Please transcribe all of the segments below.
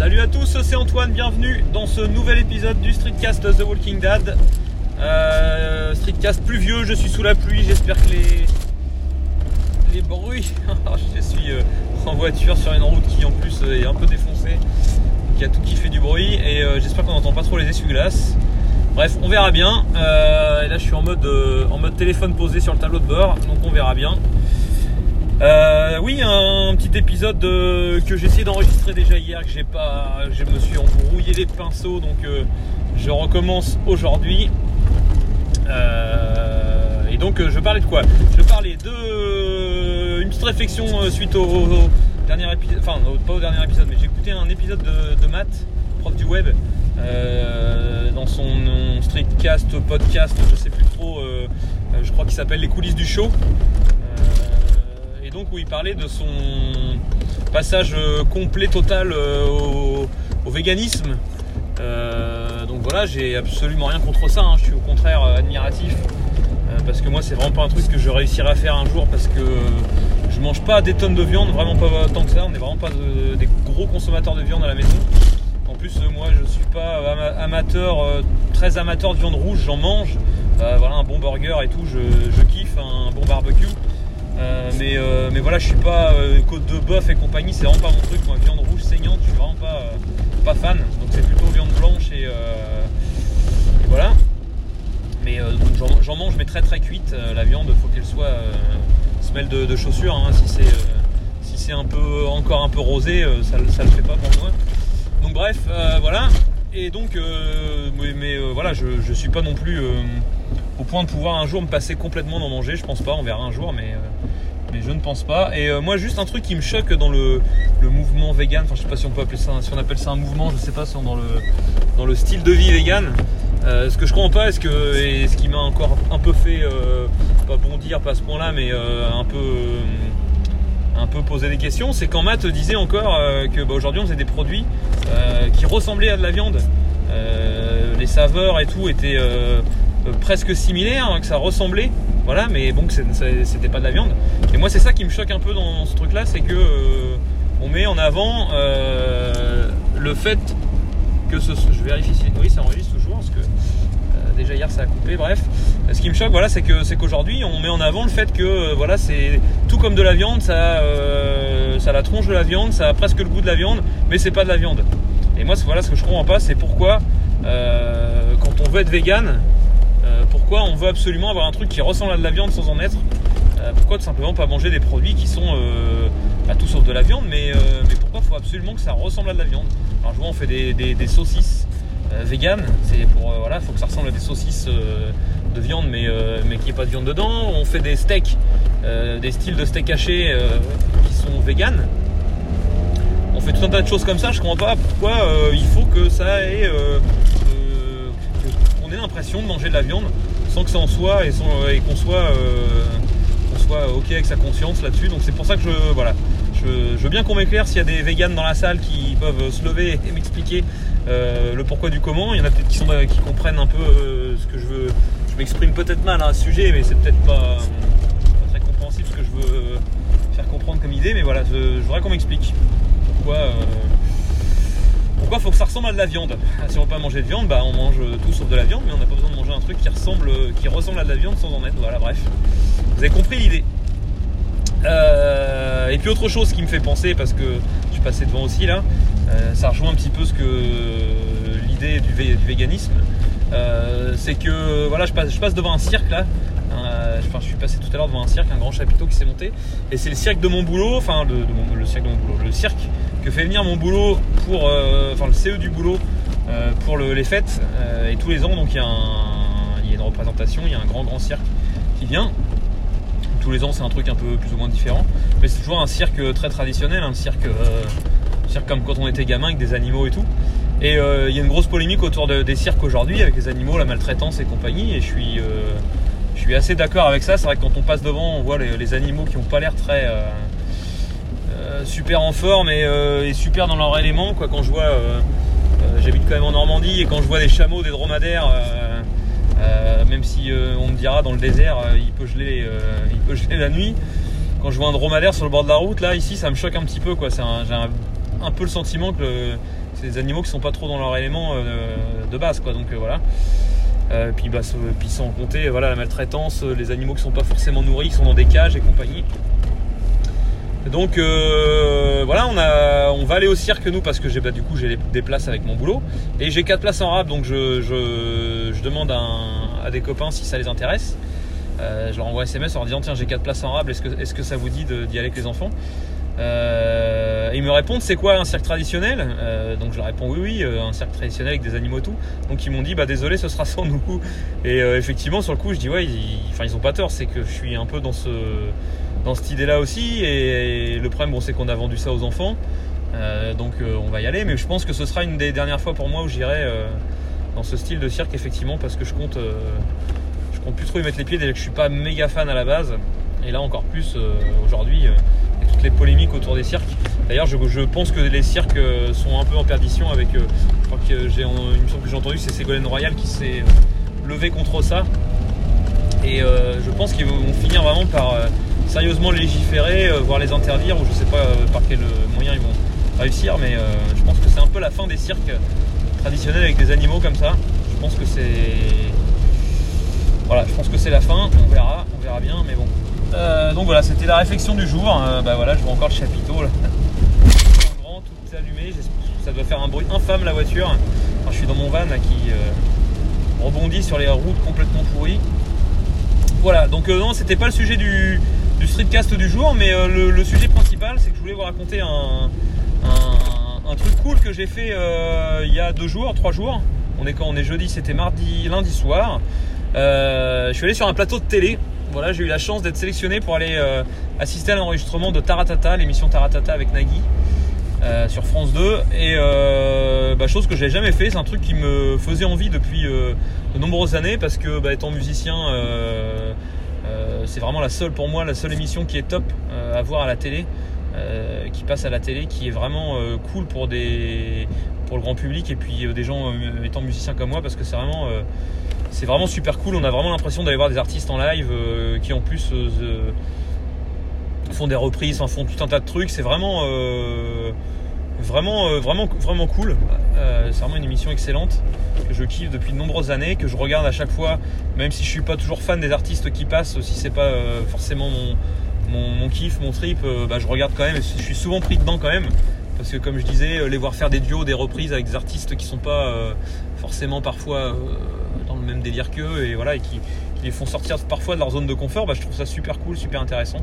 Salut à tous, c'est Antoine, bienvenue dans ce nouvel épisode du Streetcast The Walking Dad. Streetcast pluvieux, je suis sous la pluie, j'espère que les bruits... Je suis en voiture sur une route qui en plus est un peu défoncée, qui a tout qui fait du bruit, et j'espère qu'on n'entend pas trop les essuie-glaces. Bref, on verra bien. Et là je suis en mode téléphone posé sur le tableau de bord, donc on verra bien. Oui, un petit épisode que j'ai essayé d'enregistrer déjà hier, que je me suis embrouillé les pinceaux, donc je recommence aujourd'hui. Et donc je parlais de quoi? Je parlais de une petite réflexion suite au dernier épisode, enfin pas au dernier épisode, mais j'ai écouté un épisode de Matt, prof du web, dans son streetcast, podcast, je sais plus trop, je crois qu'il s'appelle Les coulisses du show. Donc où il parlait de son passage complet, total au véganisme. Donc voilà, j'ai absolument rien contre ça, hein. Je suis au contraire admiratif, parce que moi c'est vraiment pas un truc que je réussirai à faire un jour, parce que je mange pas des tonnes de viande, vraiment pas tant que ça, on n'est vraiment pas des gros consommateurs de viande à la maison. En plus moi je suis pas amateur, très amateur de viande rouge, j'en mange, voilà, un bon burger et tout, je kiffe, un bon barbecue. Mais voilà, je suis pas côte de bœuf et compagnie, c'est vraiment pas mon truc. Moi, viande rouge saignante, je suis vraiment pas fan. Donc c'est plutôt viande blanche et voilà. Mais donc j'en mange, mais très très cuite. La viande, faut qu'elle soit semelle de chaussures, hein. Si c'est un peu encore un peu rosé, ça le fait pas pour moi. Donc bref, voilà. Et donc, voilà, je suis pas non plus au point de pouvoir un jour me passer complètement d'en manger, je pense pas, on verra un jour, mais je ne pense pas. Et moi juste un truc qui me choque dans le mouvement vegan, enfin je sais pas si on peut appeler ça, si on appelle ça un mouvement, je sais pas, si on dans le style de vie vegan, ce que je comprends pas, et ce qui m'a encore un peu fait pas bondir, pas à ce point là, mais un peu poser des questions, c'est quand Matt disait encore que bah, aujourd'hui on faisait des produits qui ressemblaient à de la viande, les saveurs et tout étaient presque similaire, hein, que ça ressemblait, voilà, mais bon, que c'était pas de la viande. Et moi c'est ça qui me choque un peu dans ce truc là, c'est que on met en avant le fait que je vérifie si oui ça enregistre toujours, parce que déjà hier ça a coupé, bref. Ce qui me choque, voilà, c'est qu'aujourd'hui on met en avant le fait que voilà, c'est tout comme de la viande, ça a la tronche de la viande, ça a presque le goût de la viande, mais c'est pas de la viande. Et moi voilà, ce que je comprends pas, c'est pourquoi quand on veut être vegan, pourquoi on veut absolument avoir un truc qui ressemble à de la viande sans en être, pourquoi tout simplement pas manger des produits qui sont bah, tout sauf de la viande, mais pourquoi il faut absolument que ça ressemble à de la viande? Alors je vois on fait des saucisses vegan, c'est pour voilà, faut que ça ressemble à des saucisses de viande, mais qu'il n'y ait pas de viande dedans. On fait des steaks, des styles de steaks hachés qui sont vegan. On fait tout un tas de choses comme ça, je comprends pas pourquoi il faut que ça ait l'impression de manger de la viande sans que ça en soit, et qu'on soit ok avec sa conscience là-dessus. Donc c'est pour ça que je veux bien qu'on m'éclaire, s'il y a des véganes dans la salle qui peuvent se lever et m'expliquer le pourquoi du comment. Il y en a peut-être qui comprennent un peu ce que je veux. Je m'exprime peut-être mal à ce sujet, mais c'est peut-être pas très compréhensible ce que je veux faire comprendre comme idée, mais voilà, je voudrais qu'on m'explique pourquoi faut que ça ressemble à de la viande. Si on veut pas manger de viande, bah on mange tout sauf de la viande, mais on n'a pas besoin de manger un truc qui ressemble à de la viande sans en être. Voilà, bref, vous avez compris l'idée. Et puis autre chose qui me fait penser, parce que je passais devant aussi là, ça rejoint un petit peu ce que l'idée du véganisme, c'est que voilà, je passe devant un cirque là. Je suis passé tout à l'heure devant un cirque, un grand chapiteau qui s'est monté, et c'est le cirque de mon boulot, enfin le cirque de mon boulot, le cirque que fait venir mon boulot pour, enfin le CE du boulot pour les fêtes, et tous les ans donc il y a une représentation, il y a un grand cirque qui vient. Tous les ans c'est un truc un peu plus ou moins différent, mais c'est toujours un cirque très traditionnel, un cirque, comme quand on était gamin avec des animaux et tout. Et il y a une grosse polémique autour des cirques aujourd'hui avec les animaux, la maltraitance et compagnie, et je suis assez d'accord avec ça. C'est vrai que quand on passe devant, on voit les animaux qui n'ont pas l'air très super en forme et super dans leur élément, quoi. Quand je vois, j'habite quand même en Normandie, et quand je vois des chameaux, des dromadaires, même si on me dira dans le désert, il peut geler la nuit. Quand je vois un dromadaire sur le bord de la route, là, ici, ça me choque un petit peu, quoi. J'ai un un peu le sentiment que c'est des animaux qui sont pas trop dans leur élément de base, quoi. Donc voilà. Puis, puis sans compter voilà, la maltraitance, les animaux qui sont pas forcément nourris, qui sont dans des cages et compagnie. Donc voilà, on va aller au cirque nous, parce que j'ai des places avec mon boulot et j'ai 4 places en rab, donc je demande à des copains si ça les intéresse. Je leur envoie un SMS en leur disant tiens, j'ai 4 places en rab, est-ce que ça vous dit d'y aller avec les enfants? Et ils me répondent c'est quoi un cirque traditionnel? Donc je leur réponds oui, un cirque traditionnel avec des animaux et tout. Donc ils m'ont dit bah désolé, ce sera sans nous. Et effectivement sur le coup je dis ouais, ils ont pas tort, c'est que je suis un peu dans cette idée là aussi, et le problème c'est qu'on a vendu ça aux enfants, donc on va y aller, mais je pense que ce sera une des dernières fois pour moi où j'irai dans ce style de cirque, effectivement, parce que je compte plus trop y mettre les pieds, déjà que je suis pas méga fan à la base, et là encore plus aujourd'hui, avec toutes les polémiques autour des cirques. D'ailleurs je pense que les cirques sont un peu en perdition avec, je crois que il me semble que j'ai entendu c'est Ségolène Royal qui s'est levée contre ça, et je pense qu'ils vont finir vraiment par sérieusement légiférer, voire les interdire, ou je sais pas par quel moyen ils vont réussir, mais je pense que c'est un peu la fin des cirques traditionnels avec des animaux comme ça. Je pense que c'est la fin, on verra bien, mais bon. Donc voilà, c'était la réflexion du jour. Voilà, je vois encore le chapiteau là. En grand, tout allumé, ça doit faire un bruit infâme la voiture. Enfin, je suis dans mon van là, qui rebondit sur les routes complètement pourries. Voilà, donc non, c'était pas le sujet du streetcast du jour, mais le sujet principal, c'est que je voulais vous raconter un truc cool que j'ai fait il y a 3 jours. On est jeudi, c'était lundi soir. Je suis allé sur un plateau de télé. Voilà, j'ai eu la chance d'être sélectionné pour aller assister à l'enregistrement de Taratata, l'émission Taratata avec Nagui sur France 2. Et chose que j'avais jamais fait, c'est un truc qui me faisait envie depuis de nombreuses années, parce que étant musicien. C'est vraiment la seule émission qui est top à voir à la télé, qui passe à la télé, qui est vraiment cool pour le grand public, et puis des gens étant musiciens comme moi, parce que c'est vraiment super cool. On a vraiment l'impression d'aller voir des artistes en live qui en plus font des reprises, font tout un tas de trucs. C'est vraiment vraiment cool. C'est vraiment une émission excellente que je kiffe depuis de nombreuses années, que je regarde à chaque fois, même si je suis pas toujours fan des artistes qui passent, si c'est pas forcément mon kiff, mon trip, je regarde quand même, et je suis souvent pris dedans quand même, parce que comme je disais, les voir faire des duos, des reprises avec des artistes qui sont pas forcément parfois dans le même délire qu'eux, et voilà, et qui les font sortir parfois de leur zone de confort, je trouve ça super cool, super intéressant.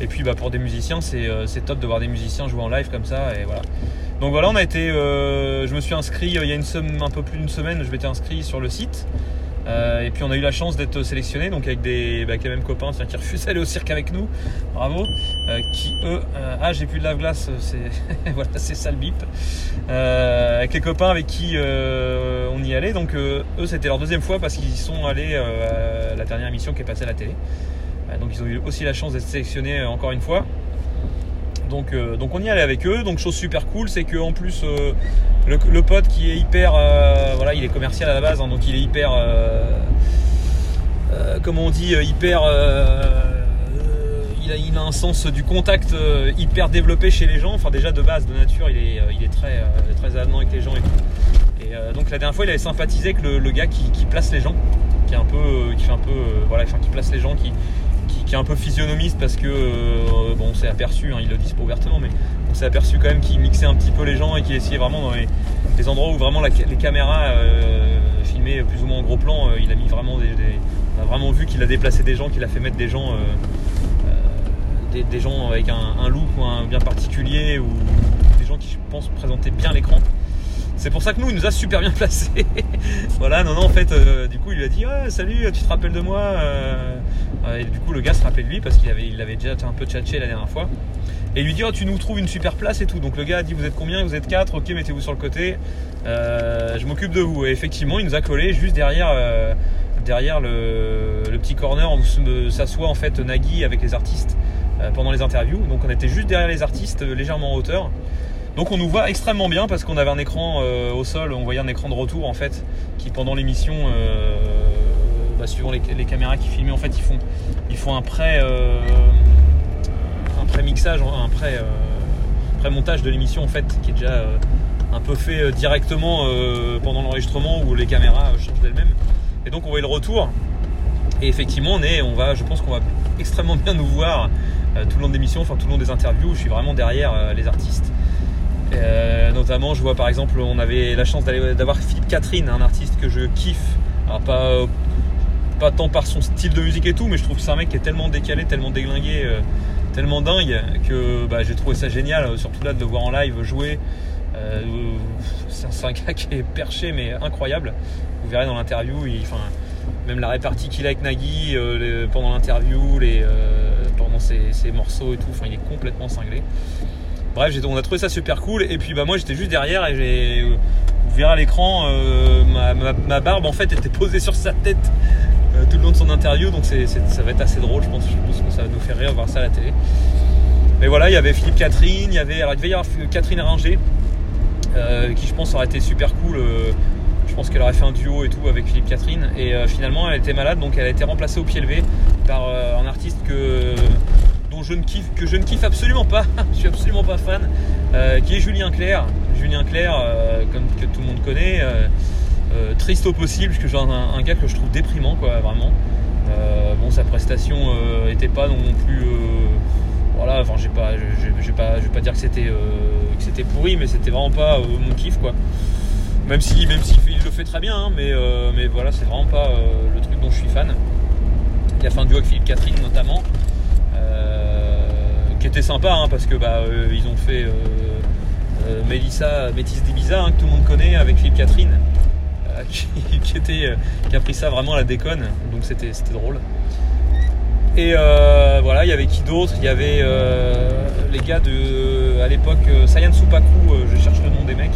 Et puis pour des musiciens, c'est top de voir des musiciens jouer en live comme ça, et voilà. Donc voilà, je me suis inscrit il y a un peu plus d'une semaine, je m'étais inscrit sur le site, et puis on a eu la chance d'être sélectionné, donc avec les mêmes copains qui refusent d'aller au cirque avec nous, bravo, qui eux, j'ai plus de lave-glace, c'est voilà, c'est ça le bip, avec les copains avec qui on y allait, donc eux c'était leur deuxième fois, parce qu'ils y sont allés à la dernière émission qui est passée à la télé. Donc ils ont eu aussi la chance d'être sélectionnés encore une fois. Donc on y allait avec eux. Donc chose super cool, c'est qu'en plus le pote qui est hyper il est commercial à la base, hein, donc il est hyper il a un sens du contact hyper développé chez les gens. Enfin déjà de base de nature il est très très avenant avec les gens et tout. Et donc la dernière fois il avait sympathisé avec le gars qui place les gens, qui est un peu qui place les gens, qui est un peu physionomiste, parce que on s'est aperçu, ils le disent pas ouvertement, mais on s'est aperçu quand même qu'il mixait un petit peu les gens et qu'il essayait vraiment dans les endroits où vraiment les caméras filmaient plus ou moins en gros plan, il a mis vraiment on a vraiment vu qu'il a déplacé des gens, qu'il a fait mettre des gens des gens avec un look ou bien particulier, ou des gens qui, je pense, présentaient bien l'écran. C'est pour ça que il nous a super bien placés. Voilà, non, en fait, du coup, il lui a dit « Salut, tu te rappelles de moi ?» Et du coup, le gars se rappelait de lui, parce qu'il avait déjà un peu tchatché la dernière fois. Et il lui dit « Tu nous trouves une super place et tout. » Donc le gars a dit « Vous êtes combien ? Vous êtes 4 ? Ok, mettez-vous sur le côté. Je m'occupe de vous. » Et effectivement, il nous a collé juste derrière le petit corner où s'assoit en fait Nagui avec les artistes pendant les interviews. Donc on était juste derrière les artistes, légèrement en hauteur. Donc on nous voit extrêmement bien, parce qu'on avait un écran au sol, on voyait un écran de retour en fait, qui pendant l'émission, suivant les caméras qui filmaient en fait, ils font un pré mixage, un pré montage de l'émission en fait, qui est déjà un peu fait directement pendant l'enregistrement, où les caméras changent d'elles-mêmes. Et donc on voit le retour. Et effectivement, je pense qu'on va extrêmement bien nous voir tout le long de l'émission, enfin tout le long des interviews. Je suis vraiment derrière les artistes. Notamment, je vois par exemple, on avait la chance d'avoir Philippe Catherine, un artiste que je kiffe. Alors pas tant par son style de musique et tout, mais je trouve que c'est un mec qui est tellement décalé, tellement déglingué, tellement dingue, que j'ai trouvé ça génial, surtout là de le voir en live jouer. C'est un gars qui est perché mais incroyable. Vous verrez dans l'interview, même la répartie qu'il a avec Nagui pendant l'interview, pendant ses morceaux et tout, il est complètement cinglé. Bref, on a trouvé ça super cool. Et puis moi j'étais juste derrière et vous verrez à l'écran, ma barbe en fait était posée sur sa tête tout le long de son interview. Donc ça va être assez drôle, je pense que ça va nous faire rire voir ça à la télé. Mais voilà, il y avait Philippe Catherine, il devait y avoir Catherine Ringer qui je pense aurait été super cool. Je pense qu'elle aurait fait un duo et tout avec Philippe Catherine. Et finalement elle était malade, donc elle a été remplacée au pied levé par un artiste que je ne kiffe absolument pas, je suis absolument pas fan, qui est Julien Clerc. Julien Clerc, comme que tout le monde connaît, triste au possible, parce que j'ai un gars que je trouve déprimant, quoi, vraiment. Sa prestation était pas non plus, voilà, enfin je vais pas dire que c'était pourri, mais c'était vraiment pas mon kiff, quoi. Même si il le fait très bien, hein, mais voilà, c'est vraiment pas le truc dont je suis fan. Il a fait un duo avec Philippe Catherine notamment. Qui était sympa, hein, parce que ils ont fait Mélissa Métis d'Ibiza, hein, que tout le monde connaît, avec Philippe Catherine qui a pris ça vraiment à la déconne, donc c'était drôle. Et voilà, il y avait qui d'autre, il y avait les gars de, à l'époque, Sayan Supa Crew, je cherche le nom des mecs,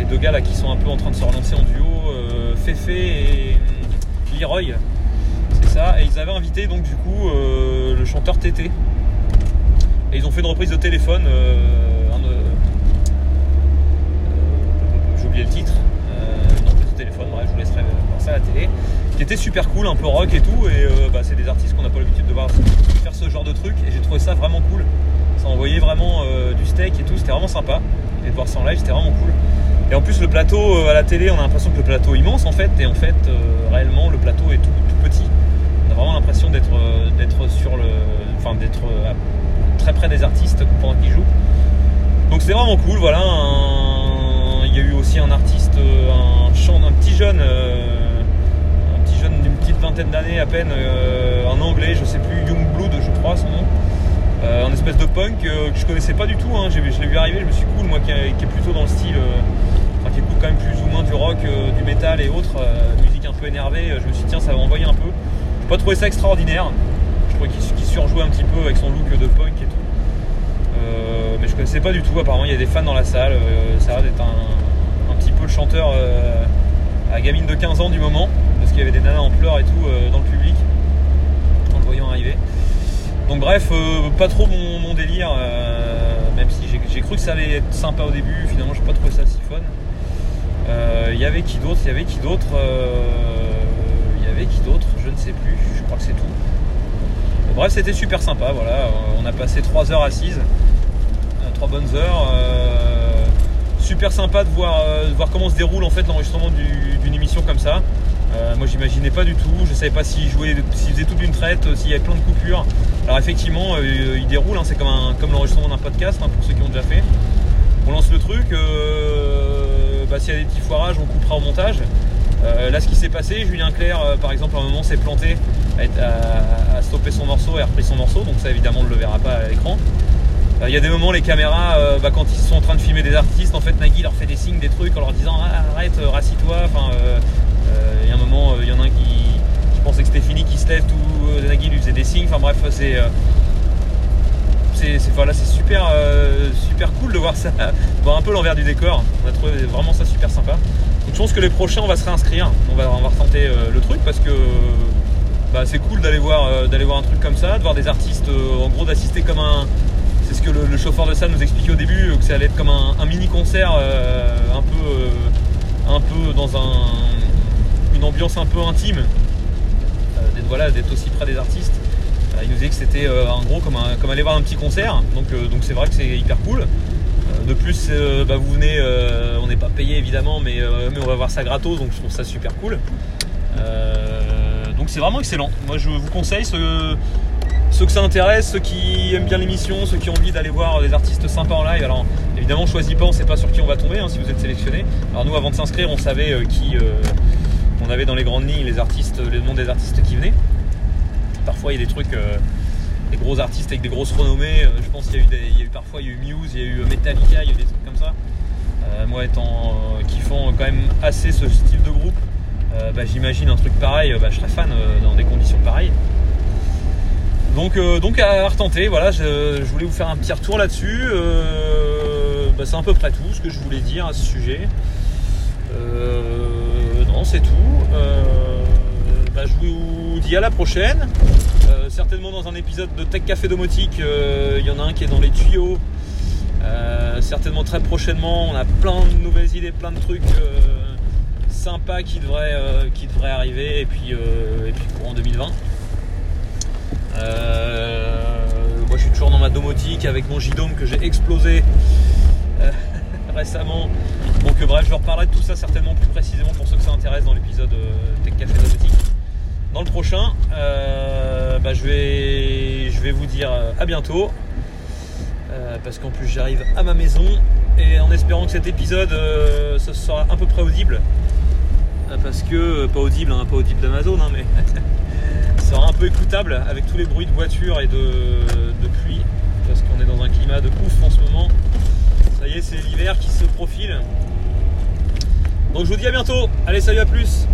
les deux gars là qui sont un peu en train de se relancer en duo, Fefe et Leroy, c'est ça. Et ils avaient invité donc du coup le chanteur Tété. Et ils ont fait une reprise de téléphone, j'ai oublié le titre, une reprise de téléphone, bref, je vous laisserai voir ça à la télé, qui était super cool, un peu rock et tout, et c'est des artistes qu'on n'a pas l'habitude de voir faire ce genre de truc, et j'ai trouvé ça vraiment cool, ça envoyait vraiment du steak et tout, c'était vraiment sympa, et de voir ça en live, c'était vraiment cool. Et en plus le plateau à la télé, on a l'impression que le plateau est immense en fait, et en fait réellement le plateau est tout petit, on a vraiment l'impression d'être très près des artistes pendant qu'ils jouent, donc c'est vraiment cool. Voilà, il y a eu aussi un artiste, un petit jeune d'une petite vingtaine d'années à peine, un anglais, je sais plus, Youngblood je crois son nom, un espèce de punk que je connaissais pas du tout, hein. Je l'ai vu arriver, je me suis dit cool, moi qui est plutôt dans le style, qui écoute quand même plus ou moins du rock, du métal et autres, musique un peu énervée, je me suis dit tiens, ça va envoyer un peu. J'ai pas trouvé ça extraordinaire, qui surjouait un petit peu avec son look de punk et tout, mais je connaissais pas du tout. Apparemment il y a des fans dans la salle, ça a l'air d'être un petit peu le chanteur à la gamine de 15 ans du moment, parce qu'il y avait des nanas en pleurs et tout dans le public en le voyant arriver. Donc bref, pas trop mon délire, même si j'ai cru que ça allait être sympa au début, finalement j'ai pas trouvé ça si fun. Il y avait qui d'autre, je ne sais plus, je crois que c'est tout. Bref, c'était super sympa, voilà, on a passé 3 heures assises, 3 bonnes heures, super sympa de voir comment se déroule en fait l'enregistrement d'une émission comme ça. Moi j'imaginais pas du tout, je savais pas s'ils faisaient tout d'une traite, s'il y avait plein de coupures. Alors effectivement, ils déroulent, hein, c'est comme l'enregistrement d'un podcast, hein, pour ceux qui ont déjà fait. On lance le truc, s'il y a des petits foirages, on coupera au montage. Là ce qui s'est passé, Julien Clerc par exemple à un moment s'est planté, a stoppé son morceau et a repris son morceau, donc ça évidemment on ne le verra pas à l'écran. Il y a des moments les caméras, quand ils sont en train de filmer des artistes, en fait Nagui leur fait des signes, des trucs en leur disant arrête, rassis-toi, il y a un moment il y en a un qui pensait que c'était fini, qui se lève, tout Nagui lui faisait des signes, enfin bref, c'est super, super cool de voir ça, de voir un peu l'envers du décor. On a trouvé vraiment ça super sympa. Donc je pense que les prochains on va se réinscrire, on va retenter le truc, parce que c'est cool d'aller voir un truc comme ça, de voir des artistes, en gros d'assister comme un, c'est ce que le chauffeur de salle nous expliquait au début, que ça allait être comme un mini concert, un peu dans une ambiance un peu intime, d'être aussi près des artistes. Il nous disait que c'était en gros comme aller voir un petit concert, donc c'est vrai que c'est hyper cool. De plus, vous venez, on n'est pas payé évidemment, mais on va voir ça gratos, donc je trouve ça super cool. Donc c'est vraiment excellent. Moi je vous conseille, ceux que ça intéresse, ceux qui aiment bien l'émission, ceux qui ont envie d'aller voir des artistes sympas en live. Alors évidemment, on ne choisit pas, on ne sait pas sur qui on va tomber, hein, si vous êtes sélectionné. Alors nous, avant de s'inscrire, on savait on avait dans les grandes lignes les artistes, le nom des artistes qui venaient. Parfois il y a des trucs, des gros artistes avec des grosses renommées. Je pense qu'il y a eu, parfois il y a eu Muse, il y a eu Metallica, il y a eu des trucs comme ça. Moi qui font quand même assez ce style de groupe, j'imagine un truc pareil, je serais fan dans des conditions pareilles. Donc à retenter, voilà, je voulais vous faire un petit retour là-dessus. C'est à peu près tout ce que je voulais dire à ce sujet. Non, c'est tout. Je vous dis à la prochaine. Certainement dans un épisode de Tech Café Domotique, il y en a un qui est dans les tuyaux. Certainement très prochainement, on a plein de nouvelles idées, plein de trucs sympas qui devraient arriver et puis courant 2020. Moi je suis toujours dans ma domotique avec mon Jeedom que j'ai explosé récemment. Donc je reparlerai de tout ça certainement plus précisément pour ceux que ça intéresse dans l'épisode Tech Café Domotique. Dans le prochain, je vais vous dire à bientôt. Parce qu'en plus j'arrive à ma maison et en espérant que cet épisode ça sera à peu près audible. Parce que pas audible d'Amazon, hein, mais ça sera un peu écoutable avec tous les bruits de voiture et de pluie. Parce qu'on est dans un climat de ouf en ce moment. Ça y est, c'est l'hiver qui se profile. Donc je vous dis à bientôt. Allez, salut, à plus.